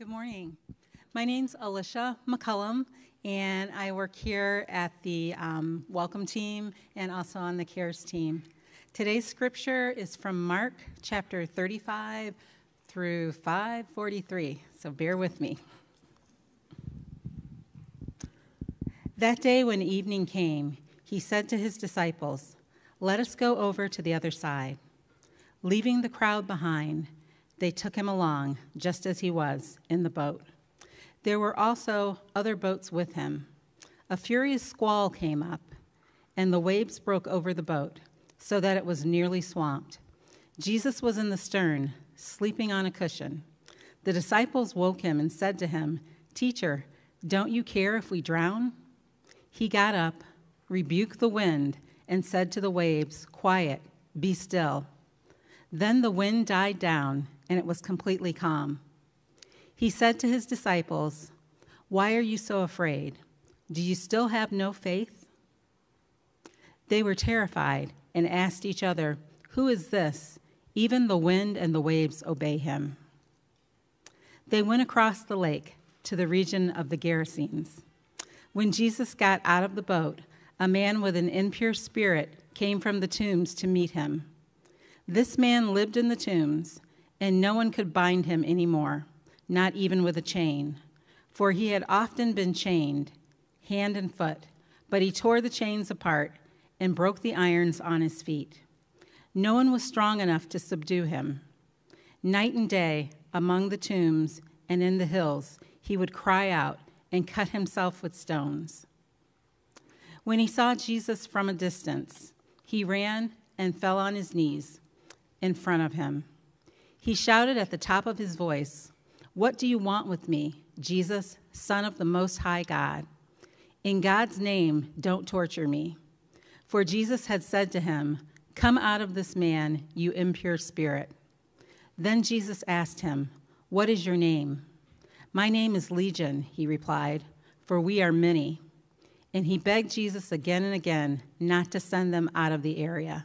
Good morning. My name's Alicia McCullum, and I work here at the Welcome team and also on the CARES team. Today's scripture is from Mark chapter 35 through 5:43, so bear with me. That day when evening came, he said to his disciples, "Let us go over to the other side." Leaving the crowd behind, they took him along, just as he was, in the boat. There were also other boats with him. A furious squall came up, and the waves broke over the boat, so that it was nearly swamped. Jesus was in the stern, sleeping on a cushion. The disciples woke him and said to him, "Teacher, don't you care if we drown?" He got up, rebuked the wind, and said to the waves, "Quiet, be still." Then the wind died down, and it was completely calm. He said to his disciples, "Why are you so afraid? Do you still have no faith?" They were terrified and asked each other, "Who is this? Even the wind and the waves obey him." They went across the lake to the region of the Gerasenes. When Jesus got out of the boat, a man with an impure spirit came from the tombs to meet him. This man lived in the tombs, and no one could bind him anymore, not even with a chain, for he had often been chained, hand and foot, but he tore the chains apart and broke the irons on his feet. No one was strong enough to subdue him. Night and day, among the tombs and in the hills, he would cry out and cut himself with stones. When he saw Jesus from a distance, he ran and fell on his knees in front of him. He shouted at the top of his voice, "What do you want with me, Jesus, Son of the Most High God? In God's name, don't torture me." For Jesus had said to him, "Come out of this man, you impure spirit." Then Jesus asked him, "What is your name?" "My name is Legion," he replied, "for we are many." And he begged Jesus again and again not to send them out of the area.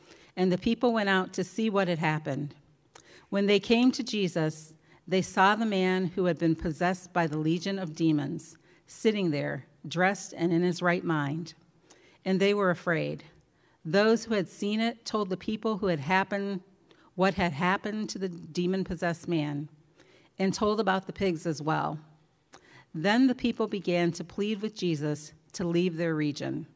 And the people went out to see what had happened. When they came to Jesus, they saw the man who had been possessed by the legion of demons, sitting there, dressed and in his right mind. And they were afraid. Those who had seen it told the people what had happened to the demon-possessed man, and told about the pigs as well. Then the people began to plead with Jesus to leave their region.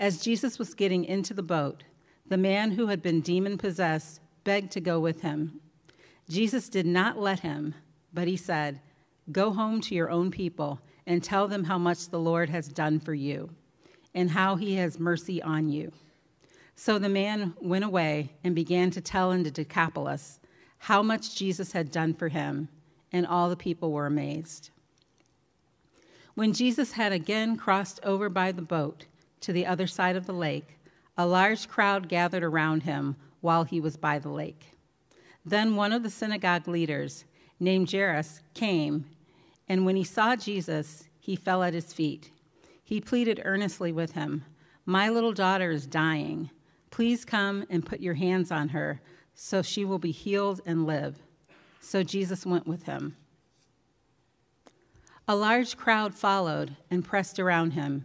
As Jesus was getting into the boat, the man who had been demon-possessed begged to go with him. Jesus did not let him, but he said, "Go home to your own people and tell them how much the Lord has done for you and how he has mercy on you." So the man went away and began to tell in the Decapolis how much Jesus had done for him, and all the people were amazed. When Jesus had again crossed over by the boat to the other side of the lake, a large crowd gathered around him while he was by the lake. Then one of the synagogue leaders, named Jairus, came, and when he saw Jesus, he fell at his feet. He pleaded earnestly with him, "My little daughter is dying. Please come and put your hands on her, so she will be healed and live." So Jesus went with him. A large crowd followed and pressed around him.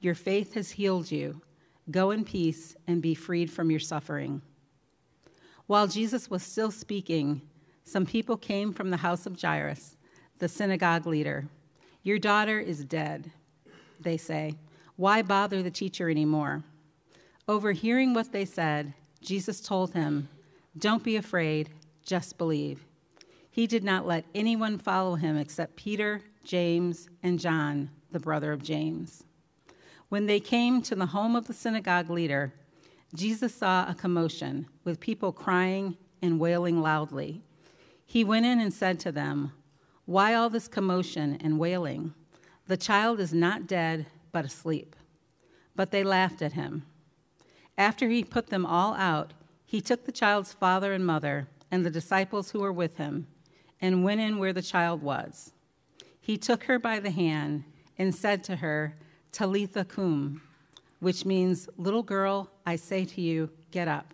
your faith has healed you. Go in peace and be freed from your suffering. While Jesus was still speaking, some people came from the house of Jairus, the synagogue leader. Your daughter is dead, they say. Why bother the teacher anymore? Overhearing what they said, Jesus told him, Don't be afraid, just believe. He did not let anyone follow him except Peter, James, and John, the brother of James. When they came to the home of the synagogue leader, Jesus saw a commotion with people crying and wailing loudly. He went in and said to them, Why all this commotion and wailing? The child is not dead, but asleep. But they laughed at him. After he put them all out, he took the child's father and mother and the disciples who were with him, and went in where the child was. He took her by the hand and said to her, Talitha kum, which means, Little girl, I say to you, get up.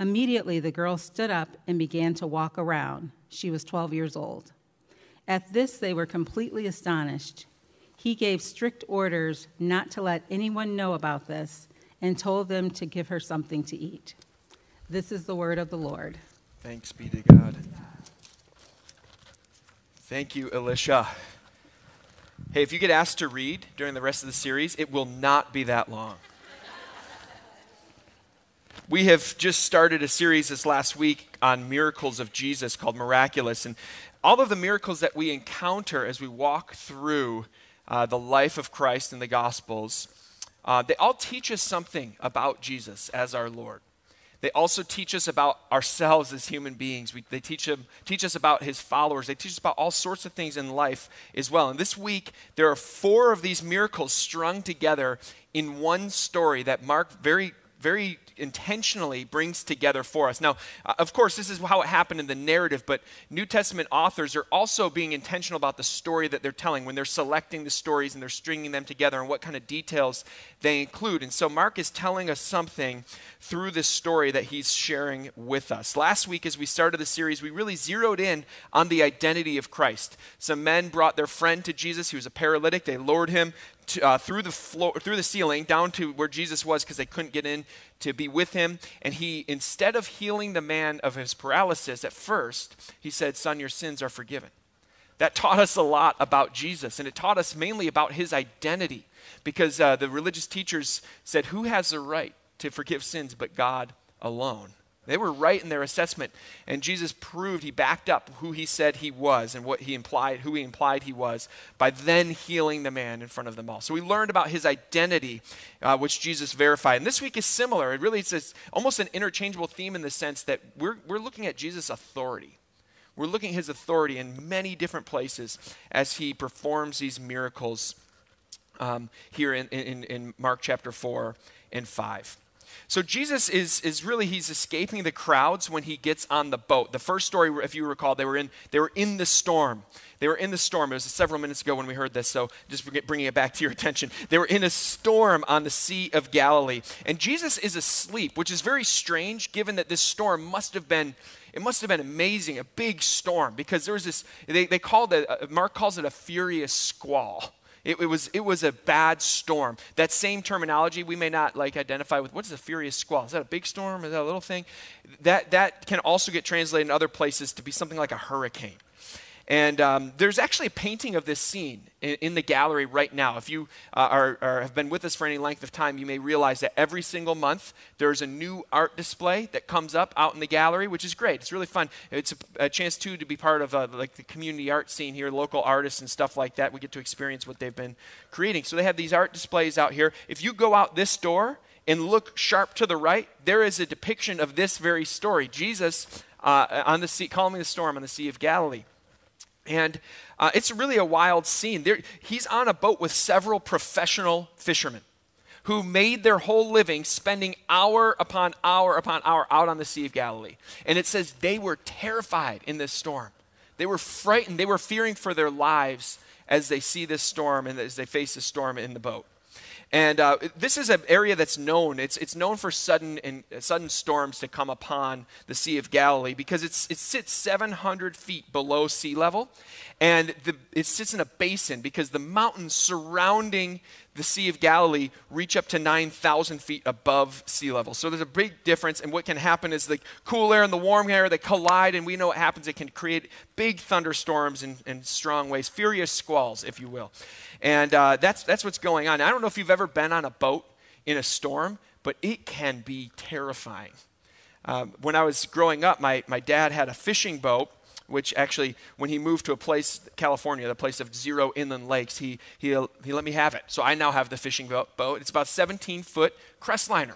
Immediately the girl stood up and began to walk around. She was 12 years old. At this they were completely astonished. He gave strict orders not to let anyone know about this and told them to give her something to eat. This is the word of the Lord. Thanks be to God. Thank you, Alicia. Hey, if you get asked to read during the rest of the series, it will not be that long. We have just started a series this last week on miracles of Jesus called Miraculous. And all of the miracles that we encounter as we walk through the life of Christ in the Gospels, they all teach us something about Jesus as our Lord. They also teach us about ourselves as human beings. They teach us about his followers. They teach us about all sorts of things in life as well. And this week, there are four of these miracles strung together in one story that Mark very, very intentionally brings together for us. Now, of course, this is how it happened in the narrative, but New Testament authors are also being intentional about the story that they're telling when they're selecting the stories and they're stringing them together and what kind of details they include. And so Mark is telling us something through this story that he's sharing with us. Last week, as we started the series, we really zeroed in on the identity of Christ. Some men brought their friend to Jesus. He was a paralytic. They lowered him through the ceiling down to where Jesus was because they couldn't get in to be with him. And he, instead of healing the man of his paralysis at first, he said, Son, your sins are forgiven. That taught us a lot about Jesus, and it taught us mainly about his identity because the religious teachers said, who has the right to forgive sins but God alone? They were right in their assessment, and Jesus proved, he backed up who he said he was and what he implied, who he implied he was, by then healing the man in front of them all. So we learned about his identity, which Jesus verified. And this week is similar. It really is almost an interchangeable theme in the sense that we're looking at Jesus' authority. We're looking at his authority in many different places as he performs these miracles here in Mark chapter 4 and 5. So Jesus is really, he's escaping the crowds when he gets on the boat. The first story, if you recall, they were in the storm. They were in the storm. It was several minutes ago when we heard this, so just bringing it back to your attention. They were in a storm on the Sea of Galilee. And Jesus is asleep, which is very strange given that this storm must have been amazing, a big storm, because there was this, they called it, Mark calls it a furious squall. It was a bad storm. That same terminology we may not like identify with. What's a furious squall? Is that a big storm? Is that a little thing? That can also get translated in other places to be something like a hurricane. And there's actually a painting of this scene in the gallery right now. If you have been with us for any length of time, you may realize that every single month there's a new art display that comes up out in the gallery, which is great. It's really fun. It's a chance, too, to be part of like the community art scene here, local artists and stuff like that. We get to experience what they've been creating. So they have these art displays out here. If you go out this door and look sharp to the right, there is a depiction of this very story. Jesus on the sea, calming the storm on the Sea of Galilee. And it's really a wild scene. He's on a boat with several professional fishermen who made their whole living spending hour upon hour upon hour out on the Sea of Galilee. And it says they were terrified in this storm. They were frightened. They were fearing for their lives as they see this storm and as they face this storm in the boat. And this is an area that's known. It's known for sudden storms to come upon the Sea of Galilee because it sits 700 feet below sea level, and it sits in a basin because the mountains surrounding the Sea of Galilee reach up to 9,000 feet above sea level. So there's a big difference, and what can happen is the cool air and the warm air, they collide, and we know what happens. It can create big thunderstorms in strong waves, furious squalls, if you will. And that's what's going on. I don't know if you've ever been on a boat in a storm, but it can be terrifying. When I was growing up, my dad had a fishing boat, which actually, when he moved to a place, California, the place of zero inland lakes, he let me have it. So I now have the fishing boat. It's about 17-foot crestliner.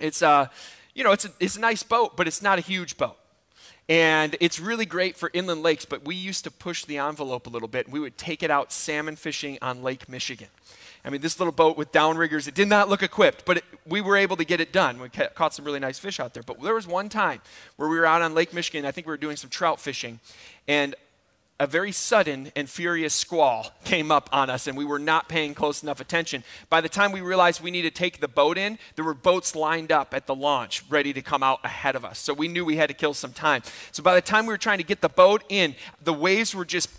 It's it's a nice boat, but it's not a huge boat. And it's really great for inland lakes, but we used to push the envelope a little bit. We would take it out salmon fishing on Lake Michigan. I mean, this little boat with downriggers, it did not look equipped, but we were able to get it done. We caught some really nice fish out there. But there was one time where we were out on Lake Michigan. I think we were doing some trout fishing, and a very sudden and furious squall came up on us, and we were not paying close enough attention. By the time we realized we needed to take the boat in, there were boats lined up at the launch ready to come out ahead of us. So we knew we had to kill some time. So by the time we were trying to get the boat in, the waves were just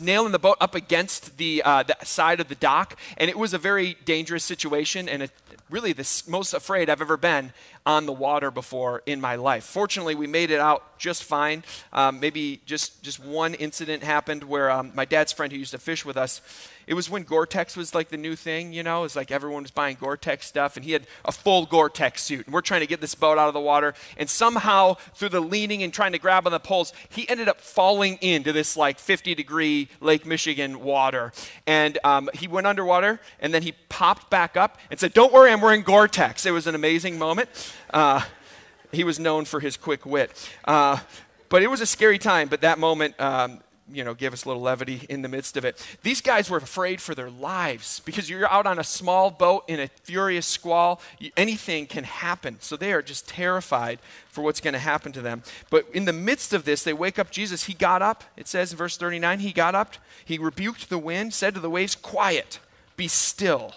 nailing the boat up against the side of the dock, and it was a very dangerous situation, and really the most afraid I've ever been on the water before in my life. Fortunately, we made it out just fine. Maybe just one incident happened where my dad's friend who used to fish with us, it was when Gore-Tex was like the new thing, you know? It's like everyone was buying Gore-Tex stuff, and he had a full Gore-Tex suit, and we're trying to get this boat out of the water, and somehow through the leaning and trying to grab on the poles, he ended up falling into this like 50-degree Lake Michigan water, and he went underwater, and then he popped back up and said, "Don't worry, I'm wearing Gore-Tex." It was an amazing moment. He was known for his quick wit. But it was a scary time, but that moment, gave us a little levity in the midst of it. These guys were afraid for their lives because you're out on a small boat in a furious squall. Anything can happen. So they are just terrified for what's going to happen to them. But in the midst of this, they wake up Jesus. He got up. It says in verse 39, he got up. He rebuked the wind, said to the waves, "Quiet, be still."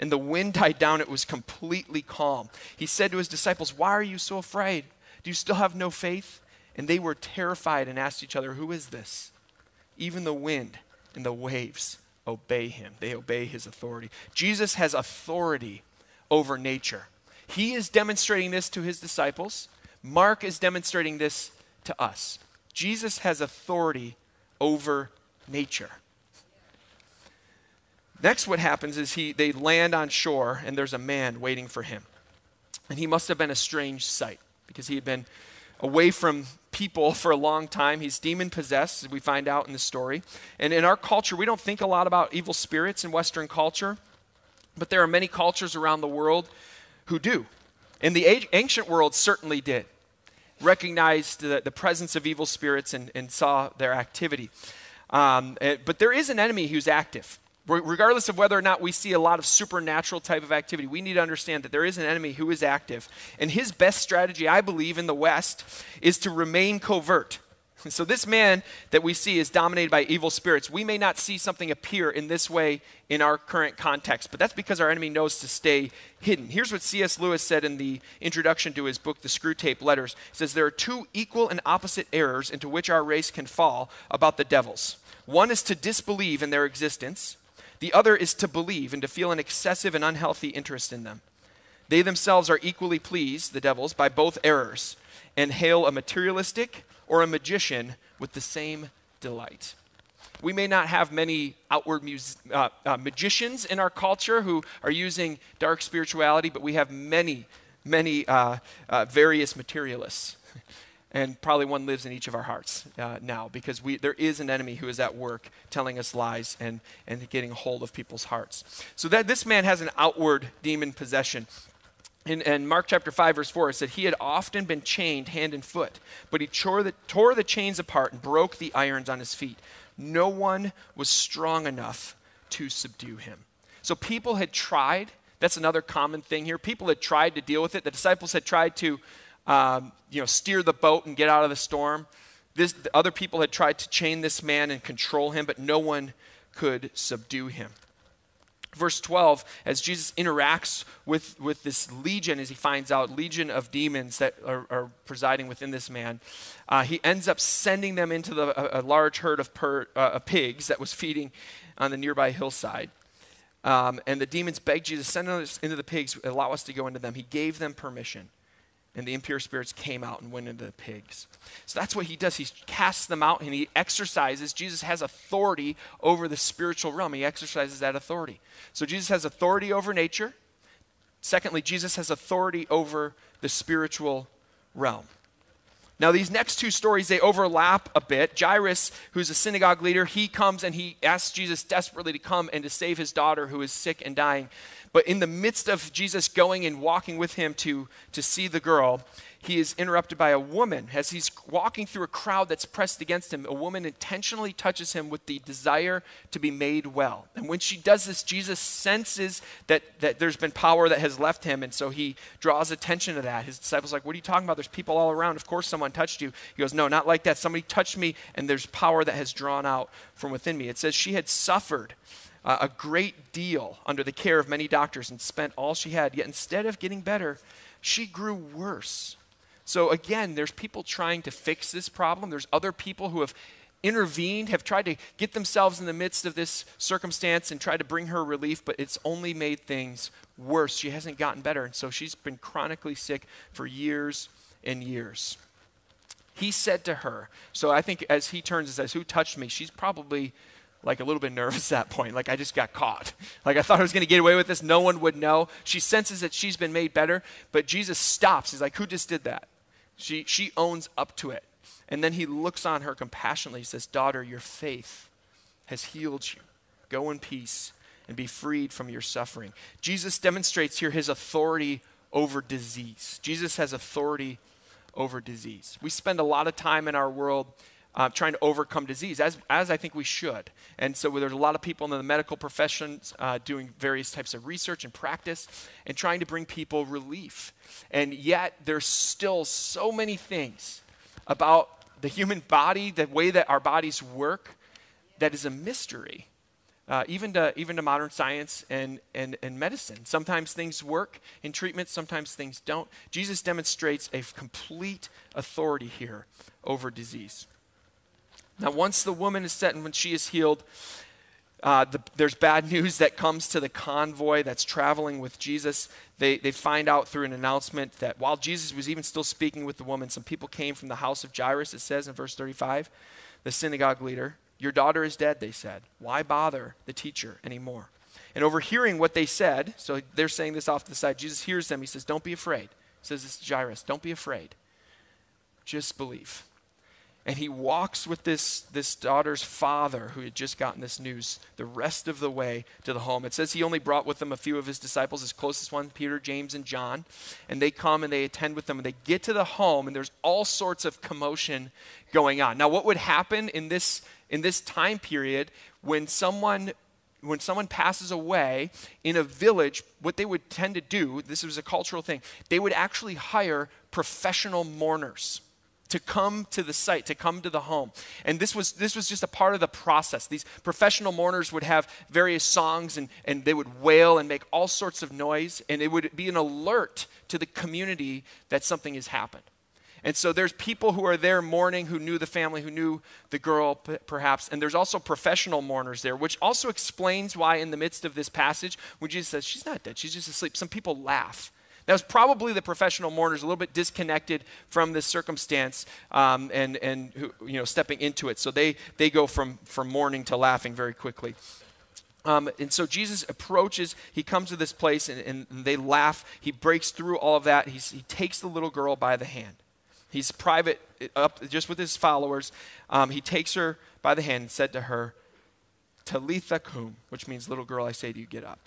And the wind died down. It was completely calm. He said to his disciples, "Why are you so afraid? Do you still have no faith?" And they were terrified and asked each other, "Who is this? Even the wind and the waves obey him." They obey his authority. Jesus has authority over nature. He is demonstrating this to his disciples. Mark is demonstrating this to us. Jesus has authority over nature. Next, what happens is they land on shore, and there's a man waiting for him. And he must have been a strange sight because he had been away from people for a long time. He's demon-possessed, as we find out in the story. And in our culture, we don't think a lot about evil spirits in Western culture, but there are many cultures around the world who do. And the ancient world certainly did, recognized the presence of evil spirits and saw their activity. But there is an enemy who's active. Regardless of whether or not we see a lot of supernatural type of activity, we need to understand that there is an enemy who is active. And his best strategy, I believe, in the West is to remain covert. And so this man that we see is dominated by evil spirits. We may not see something appear in this way in our current context, but that's because our enemy knows to stay hidden. Here's what C.S. Lewis said in the introduction to his book, The Screwtape Letters. He says, "There are two equal and opposite errors into which our race can fall about the devils. One is to disbelieve in their existence. The other is to believe and to feel an excessive and unhealthy interest in them. They themselves are equally pleased, the devils, by both errors, and hail a materialistic or a magician with the same delight." We may not have many outward magicians in our culture who are using dark spirituality, but we have many various materialists. And probably one lives in each of our hearts now, because there is an enemy who is at work telling us lies and getting hold of people's hearts. So that this man has an outward demon possession. In Mark chapter 5, verse 4, it said, "He had often been chained hand and foot, but he tore the chains apart and broke the irons on his feet. No one was strong enough to subdue him." So people had tried. That's another common thing here. People had tried to deal with it. The disciples had tried to steer the boat and get out of the storm. Other people had tried to chain this man and control him, but no one could subdue him. Verse 12, as Jesus interacts with this legion, as he finds out, legion of demons that are presiding within this man, he ends up sending them into a large herd of pigs that was feeding on the nearby hillside. And the demons begged Jesus, send us into the pigs, allow us to go into them. He gave them permission. And the impure spirits came out and went into the pigs. So that's what he does. He casts them out and he exercises. Jesus has authority over the spiritual realm. He exercises that authority. So Jesus has authority over nature. Secondly, Jesus has authority over the spiritual realm. Now, these next two stories, they overlap a bit. Jairus, who's a synagogue leader, he comes and he asks Jesus desperately to come and to save his daughter who is sick and dying. But in the midst of Jesus going and walking with him to see the girl, he is interrupted by a woman. As he's walking through a crowd that's pressed against him, a woman intentionally touches him with the desire to be made well. And when she does this, Jesus senses that there's been power that has left him, and so he draws attention to that. His disciples are like, what are you talking about? There's people all around. Of course someone touched you. He goes, no, not like that. Somebody touched me, and there's power that has drawn out from within me. It says she had suffered a great deal under the care of many doctors and spent all she had, yet instead of getting better, she grew worse. So again, there's people trying to fix this problem. There's other people who have intervened, have tried to get themselves in the midst of this circumstance and tried to bring her relief, but it's only made things worse. She hasn't gotten better, and so she's been chronically sick for years and years. He said to her, so I think as he turns and says, who touched me? She's probably like a little bit nervous at that point. Like, I just got caught. Like, I thought I was going to get away with this. No one would know. She senses that she's been made better, but Jesus stops. He's like, who just did that? She owns up to it. And then he looks on her compassionately. He says, daughter, your faith has healed you. Go in peace and be freed from your suffering. Jesus demonstrates here his authority over disease. Jesus has authority over disease. We spend a lot of time in our world trying to overcome disease, as I think we should. And so there's a lot of people in the medical professions doing various types of research and practice and trying to bring people relief. And yet there's still so many things about the human body, the way that our bodies work, that is a mystery, even to modern science and medicine. Sometimes things work in treatment, sometimes things don't. Jesus demonstrates a complete authority here over disease. Now, once the woman is set and when she is healed, there's bad news that comes to the convoy that's traveling with Jesus. They find out through an announcement that while Jesus was even still speaking with the woman, some people came from the house of Jairus, it says in verse 35, the synagogue leader. Your daughter is dead, they said. Why bother the teacher anymore? And overhearing what they said, so they're saying this off to the side, Jesus hears them. He says, don't be afraid. He says this to Jairus, don't be afraid. Just believe. And he walks with this daughter's father who had just gotten this news the rest of the way to the home. It says he only brought with him a few of his disciples, his closest one, Peter, James, and John. And they come and they attend with them. And they get to the home and there's all sorts of commotion going on. Now, what would happen in this time period when someone passes away in a village, what they would tend to do, this was a cultural thing, they would actually hire professional mourners to come to the site, to come to the home. And this was just a part of the process. These professional mourners would have various songs and they would wail and make all sorts of noise, and it would be an alert to the community that something has happened. And so there's people who are there mourning, who knew the family, who knew the girl perhaps, and there's also professional mourners there, which also explains why in the midst of this passage, when Jesus says, she's not dead, she's just asleep, some people laugh. That was probably the professional mourners, a little bit disconnected from this circumstance, and you know, stepping into it. So they go from mourning to laughing very quickly. And so Jesus approaches, he comes to this place, and they laugh. He breaks through all of that. He takes the little girl by the hand. He's private, up just with his followers. He takes her by the hand and said to her, Talitha kum, which means, little girl, I say to you, get up.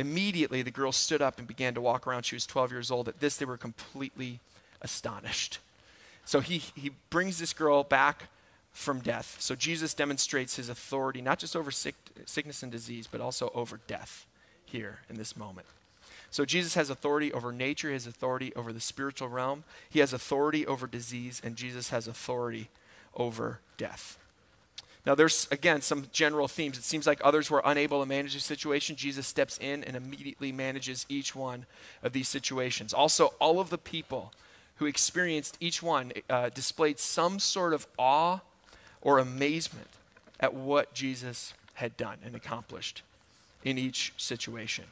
Immediately, the girl stood up and began to walk around. She was 12 years old. At this, they were completely astonished. So he brings this girl back from death. So Jesus demonstrates his authority, not just over sickness and disease, but also over death here in this moment. So Jesus has authority over nature. He has authority over the spiritual realm. He has authority over disease, and Jesus has authority over death. Now there's, again, some general themes. It seems like others were unable to manage the situation. Jesus steps in and immediately manages each one of these situations. Also, all of the people who experienced each one displayed some sort of awe or amazement at what Jesus had done and accomplished in each situation.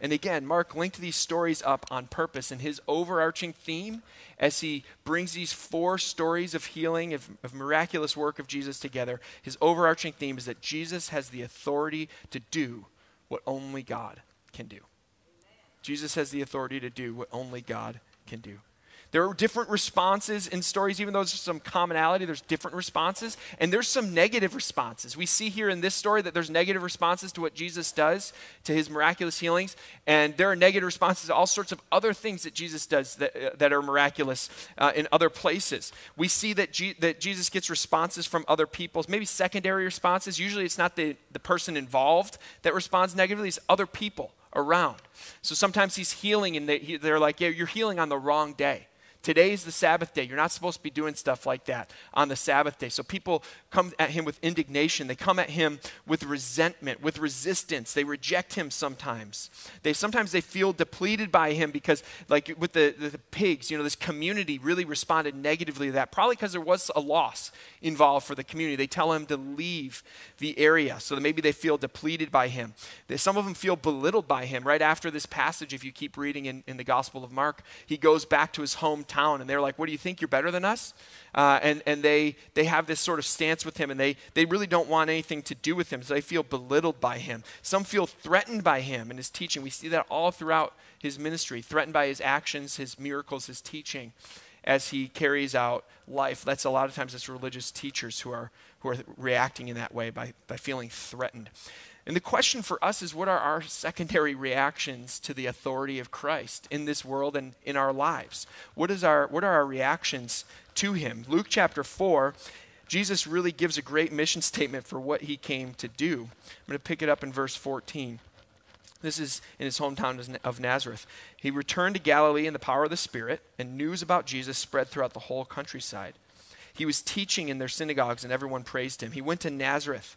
And again, Mark linked these stories up on purpose, and his overarching theme as he brings these four stories of healing, of miraculous work of Jesus together, his overarching theme is that Jesus has the authority to do what only God can do. Amen. Jesus has the authority to do what only God can do. There are different responses in stories, even though there's some commonality, there's different responses, and there's some negative responses. We see here in this story that there's negative responses to what Jesus does, to his miraculous healings, and there are negative responses to all sorts of other things that Jesus does that are miraculous in other places. We see that Jesus gets responses from other people, maybe secondary responses. Usually it's not the person involved that responds negatively, it's other people around. So sometimes he's healing, and they're like, yeah, you're healing on the wrong day. Today's the Sabbath day. You're not supposed to be doing stuff like that on the Sabbath day. So people come at him with indignation. They come at him with resentment, with resistance. They reject him sometimes. Sometimes they feel depleted by him because, like with the pigs, you know, this community really responded negatively to that, probably because there was a loss involved for the community. They tell him to leave the area, so that maybe they feel depleted by him. Some of them feel belittled by him. Right after this passage, if you keep reading in the Gospel of Mark, he goes back to his hometown, and they're like, what do you think, you're better than us? And they have this sort of stance with him, and they really don't want anything to do with him, so they feel belittled by him. Some feel threatened by him and his teaching. We see that all throughout his ministry, threatened by his actions, his miracles, his teaching as he carries out life. That's a lot of times it's religious teachers who are reacting in that way by feeling threatened. And the question for us is, what are our secondary reactions to the authority of Christ in this world and in our lives? What are our reactions to him? Luke chapter 4, Jesus really gives a great mission statement for what he came to do. I'm going to pick it up in verse 14. This is in his hometown of Nazareth. He returned to Galilee in the power of the Spirit, and news about Jesus spread throughout the whole countryside. He was teaching in their synagogues, and everyone praised him. He went to Nazareth,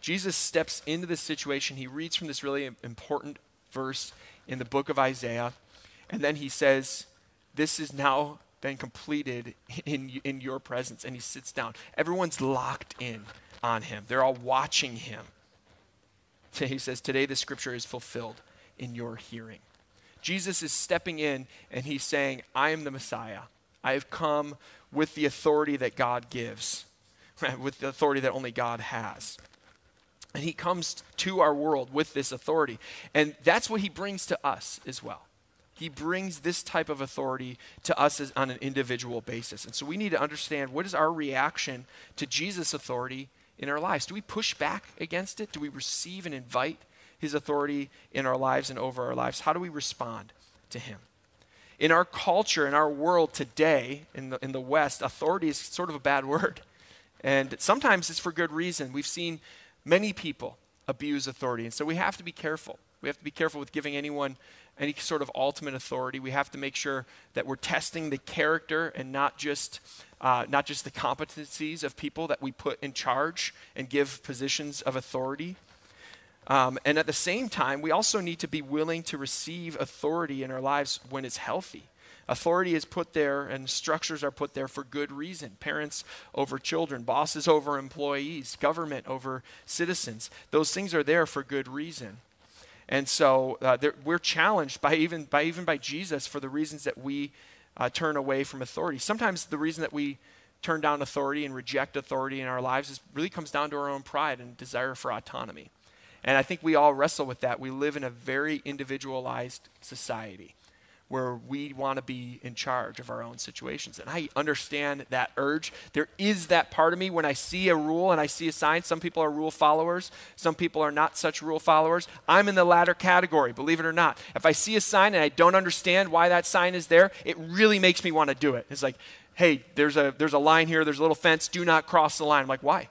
Jesus steps into this situation. He reads from this really important verse in the book of Isaiah. And then he says, this is now been completed in your presence. And he sits down. Everyone's locked in on him. They're all watching him. So he says, today the scripture is fulfilled in your hearing. Jesus is stepping in, and he's saying, I am the Messiah. I have come with the authority that God gives, with the authority that only God has. And he comes to our world with this authority. And that's what he brings to us as well. He brings this type of authority to us on an individual basis. And so we need to understand, what is our reaction to Jesus' authority in our lives? Do we push back against it? Do we receive and invite his authority in our lives and over our lives? How do we respond to him? In our culture, in our world today, in the West, authority is sort of a bad word. And sometimes it's for good reason. We've seen many people abuse authority, and so we have to be careful. We have to be careful with giving anyone any sort of ultimate authority. We have to make sure that we're testing the character and not just the competencies of people that we put in charge and give positions of authority. And at the same time, we also need to be willing to receive authority in our lives when it's healthy. Authority is put there, and structures are put there for good reason. Parents over children, bosses over employees, government over citizens. Those things are there for good reason. And so we're challenged by Jesus for the reasons that we turn away from authority. Sometimes the reason that we turn down authority and reject authority in our lives is really comes down to our own pride and desire for autonomy. And I think we all wrestle with that. We live in a very individualized society, where we want to be in charge of our own situations. And I understand that urge. There is that part of me when I see a rule and I see a sign. Some people are rule followers. Some people are not such rule followers. I'm in the latter category, believe it or not. If I see a sign and I don't understand why that sign is there, it really makes me want to do it. It's like, hey, there's a line here. There's a little fence. Do not cross the line. I'm like, why?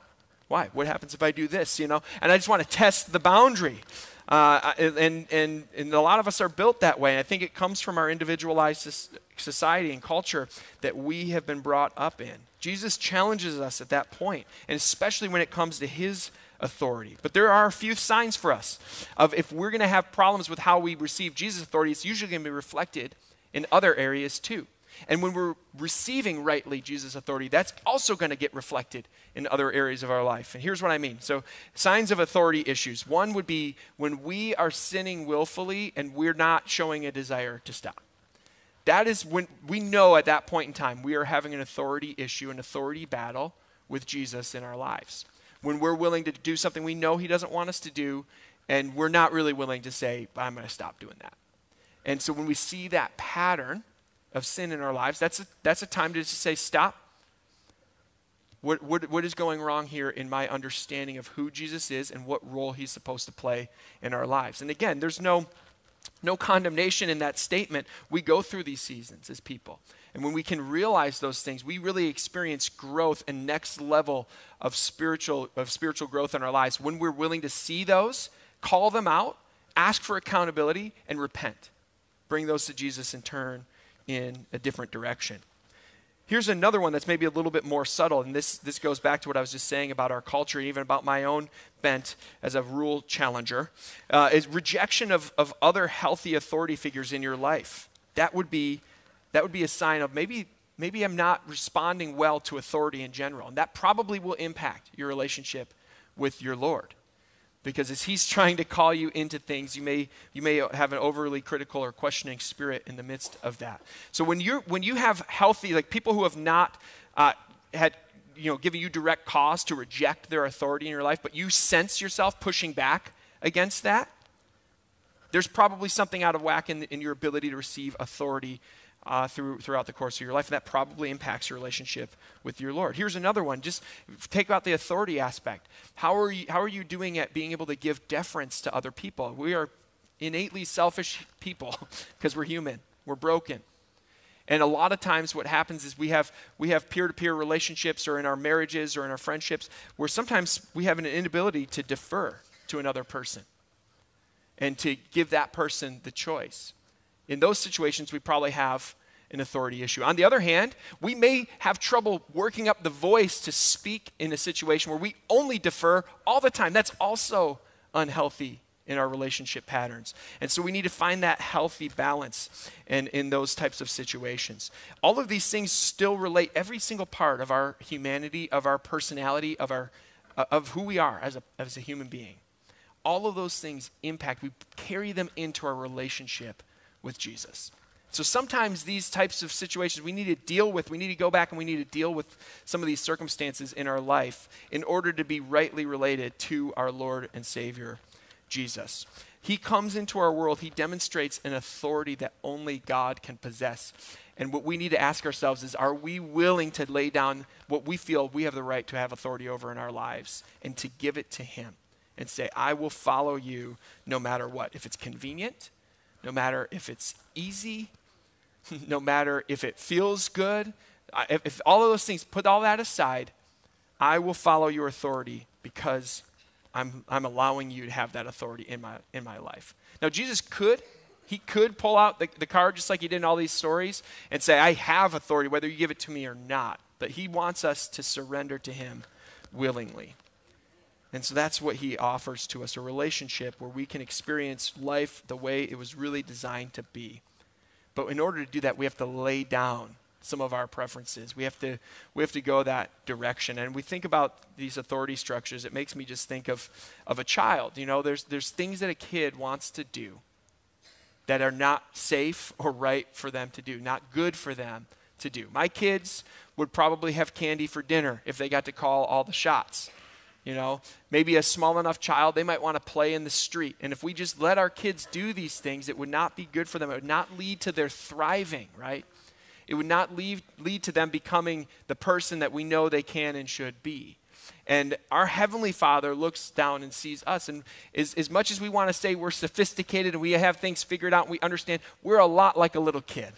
Why? What happens if I do this, you know? And I just want to test the boundary. And a lot of us are built that way. And I think it comes from our individualized society and culture that we have been brought up in. Jesus challenges us at that point, and especially when it comes to his authority. But there are a few signs for us of if we're going to have problems with how we receive Jesus' authority, it's usually going to be reflected in other areas too. And when we're receiving rightly Jesus' authority, that's also going to get reflected in other areas of our life. And here's what I mean. So signs of authority issues. One would be when we are sinning willfully and we're not showing a desire to stop. That is when we know at that point in time we are having an authority issue, an authority battle with Jesus in our lives. When we're willing to do something we know he doesn't want us to do, and we're not really willing to say, I'm going to stop doing that. And so when we see that pattern of sin in our lives, that's a time to just say, stop. What is going wrong here in my understanding of who Jesus is and what role he's supposed to play in our lives? And again, there's no condemnation in that statement. We go through these seasons as people. And when we can realize those things, we really experience growth and next level of spiritual growth in our lives when we're willing to see those, call them out, ask for accountability, and repent. Bring those to Jesus and turn in a different direction. Here's another one that's maybe a little bit more subtle, and this goes back to what I was just saying about our culture and even about my own bent as a rule challenger, is rejection of other healthy authority figures in your life. That would be a sign of maybe I'm not responding well to authority in general, and that probably will impact your relationship with your Lord. Because as he's trying to call you into things, you may have an overly critical or questioning spirit in the midst of that. So when you have healthy, like people who have not given you direct cause to reject their authority in your life, but you sense yourself pushing back against that, there's probably something out of whack in your ability to receive authority throughout the course of your life, and that probably impacts your relationship with your Lord. Here's another one. Just take out the authority aspect. How are you doing at being able to give deference to other people? We are innately selfish people because we're human. We're broken. And a lot of times what happens is we have peer-to-peer relationships or in our marriages or in our friendships where sometimes we have an inability to defer to another person and to give that person the choice. In those situations, we probably have an authority issue. On the other hand, we may have trouble working up the voice to speak in a situation where we only defer all the time. That's also unhealthy in our relationship patterns. And so we need to find that healthy balance in those types of situations. All of these things still relate every single part of our humanity, of our personality, of who we are as a human being. All of those things impact. We carry them into our relationship with Jesus. So sometimes these types of situations we need to deal with. We need to go back and we need to deal with some of these circumstances in our life in order to be rightly related to our Lord and Savior, Jesus. He comes into our world. He demonstrates an authority that only God can possess. And what we need to ask ourselves is, are we willing to lay down what we feel we have the right to have authority over in our lives and to give it to him and say, I will follow you no matter what. If it's convenient, no matter if it's easy, no matter if it feels good, if all of those things, put all that aside, I will follow your authority because I'm allowing you to have that authority in my life. Now, Jesus could pull out the card just like he did in all these stories and say, I have authority, whether you give it to me or not. But he wants us to surrender to him willingly. And so that's what he offers to us, a relationship where we can experience life the way it was really designed to be. But in order to do that, we have to lay down some of our preferences. We have to go that direction. And we think about these authority structures. It makes me just think of a child. You know, there's things that a kid wants to do that are not safe or right for them to do, not good for them to do. My kids would probably have candy for dinner if they got to call all the shots. You know, maybe a small enough child, they might want to play in the street. And if we just let our kids do these things, it would not be good for them. It would not lead to their thriving, right? It would not lead to them becoming the person that we know they can and should be. And our Heavenly Father looks down and sees us. And as much as we want to say we're sophisticated and we have things figured out and we understand, we're a lot like a little kid.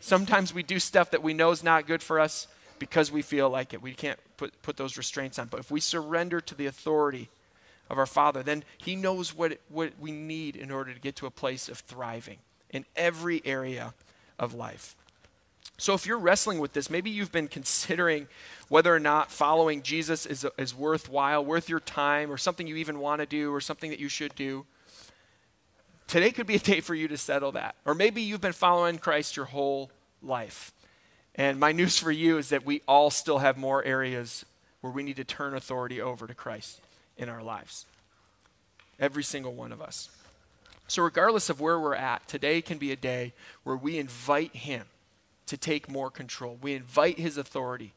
Sometimes we do stuff that we know is not good for us, because we feel like it. We can't put those restraints on. But if we surrender to the authority of our Father, then He knows what we need in order to get to a place of thriving in every area of life. So if you're wrestling with this, maybe you've been considering whether or not following Jesus is worthwhile, worth your time, or something you even want to do, or something that you should do. Today could be a day for you to settle that. Or maybe you've been following Christ your whole life. And my news for you is that we all still have more areas where we need to turn authority over to Christ in our lives. Every single one of us. So regardless of where we're at, today can be a day where we invite Him to take more control. We invite His authority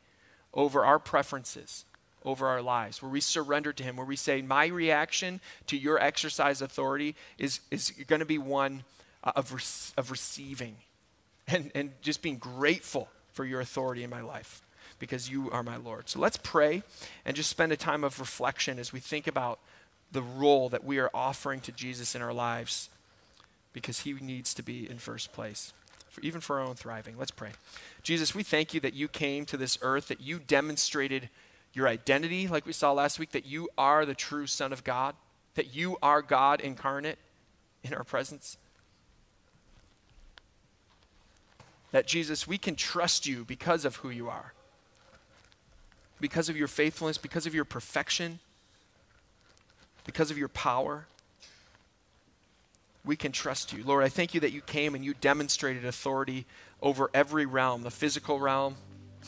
over our preferences, over our lives, where we surrender to Him, where we say, my reaction to your exercise authority is going to be one of receiving and just being grateful for your authority in my life, because you are my Lord. So let's pray and just spend a time of reflection as we think about the role that we are offering to Jesus in our lives, because He needs to be in first place, even for our own thriving. Let's pray. Jesus, we thank You that You came to this earth, that You demonstrated Your identity, like we saw last week, that You are the true Son of God, that You are God incarnate in our presence. That, Jesus, we can trust You because of who You are, because of Your faithfulness, because of Your perfection, because of Your power. We can trust You. Lord, I thank You that You came and You demonstrated authority over every realm, the physical realm,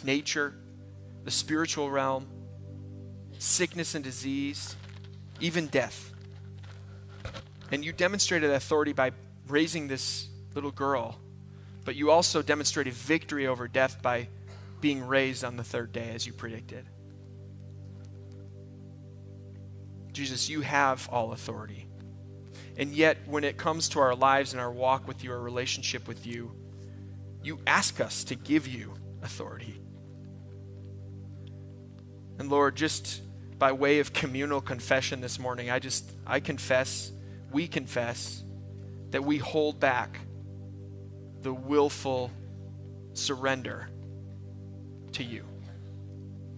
nature, the spiritual realm, sickness and disease, even death. And You demonstrated authority by raising this little girl, but You also demonstrated victory over death by being raised on the third day, as You predicted. Jesus, You have all authority. And yet, when it comes to our lives and our walk with You, our relationship with You, You ask us to give You authority. And Lord, just by way of communal confession this morning, I confess, we confess, that we hold back the willful surrender to You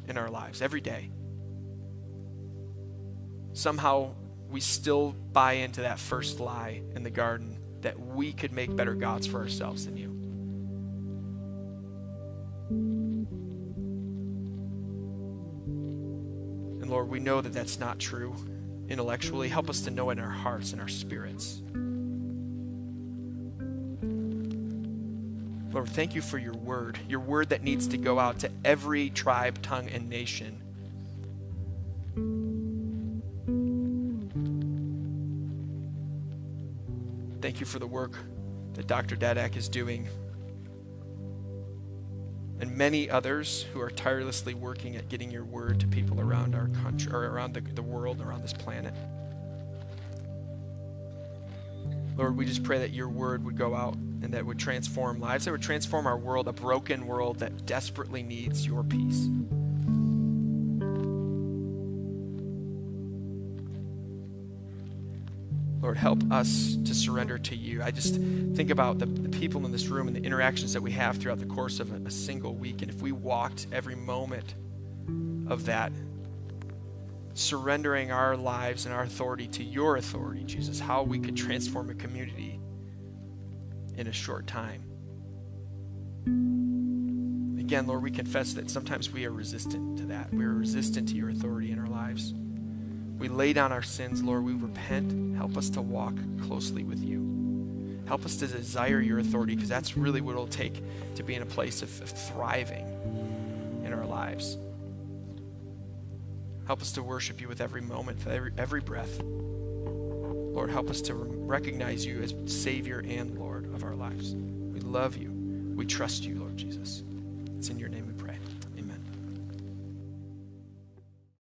in our lives every day. Somehow we still buy into that first lie in the garden that we could make better gods for ourselves than You. And Lord, we know that that's not true intellectually. Help us to know it in our hearts and our spirits. Lord, thank You for Your word, Your word that needs to go out to every tribe, tongue, and nation. Thank You for the work that Dr. Dadak is doing and many others who are tirelessly working at getting Your word to people around our country, or around the world, around this planet. Lord, we just pray that Your word would go out and that would transform lives, that would transform our world, a broken world that desperately needs Your peace. Lord, help us to surrender to You. I just think about the people in this room and the interactions that we have throughout the course of a single week, and if we walked every moment of that, surrendering our lives and our authority to Your authority, Jesus, how we could transform a community in a short time. Again, Lord, we confess that sometimes we are resistant to that. We are resistant to Your authority in our lives. We lay down our sins, Lord. We repent. Help us to walk closely with You. Help us to desire Your authority, because that's really what it'll take to be in a place of thriving in our lives. Help us to worship You with every moment, every breath. Lord, help us to recognize You as Savior and Lord of our lives. We love You. We trust You, Lord Jesus. It's in Your name we pray.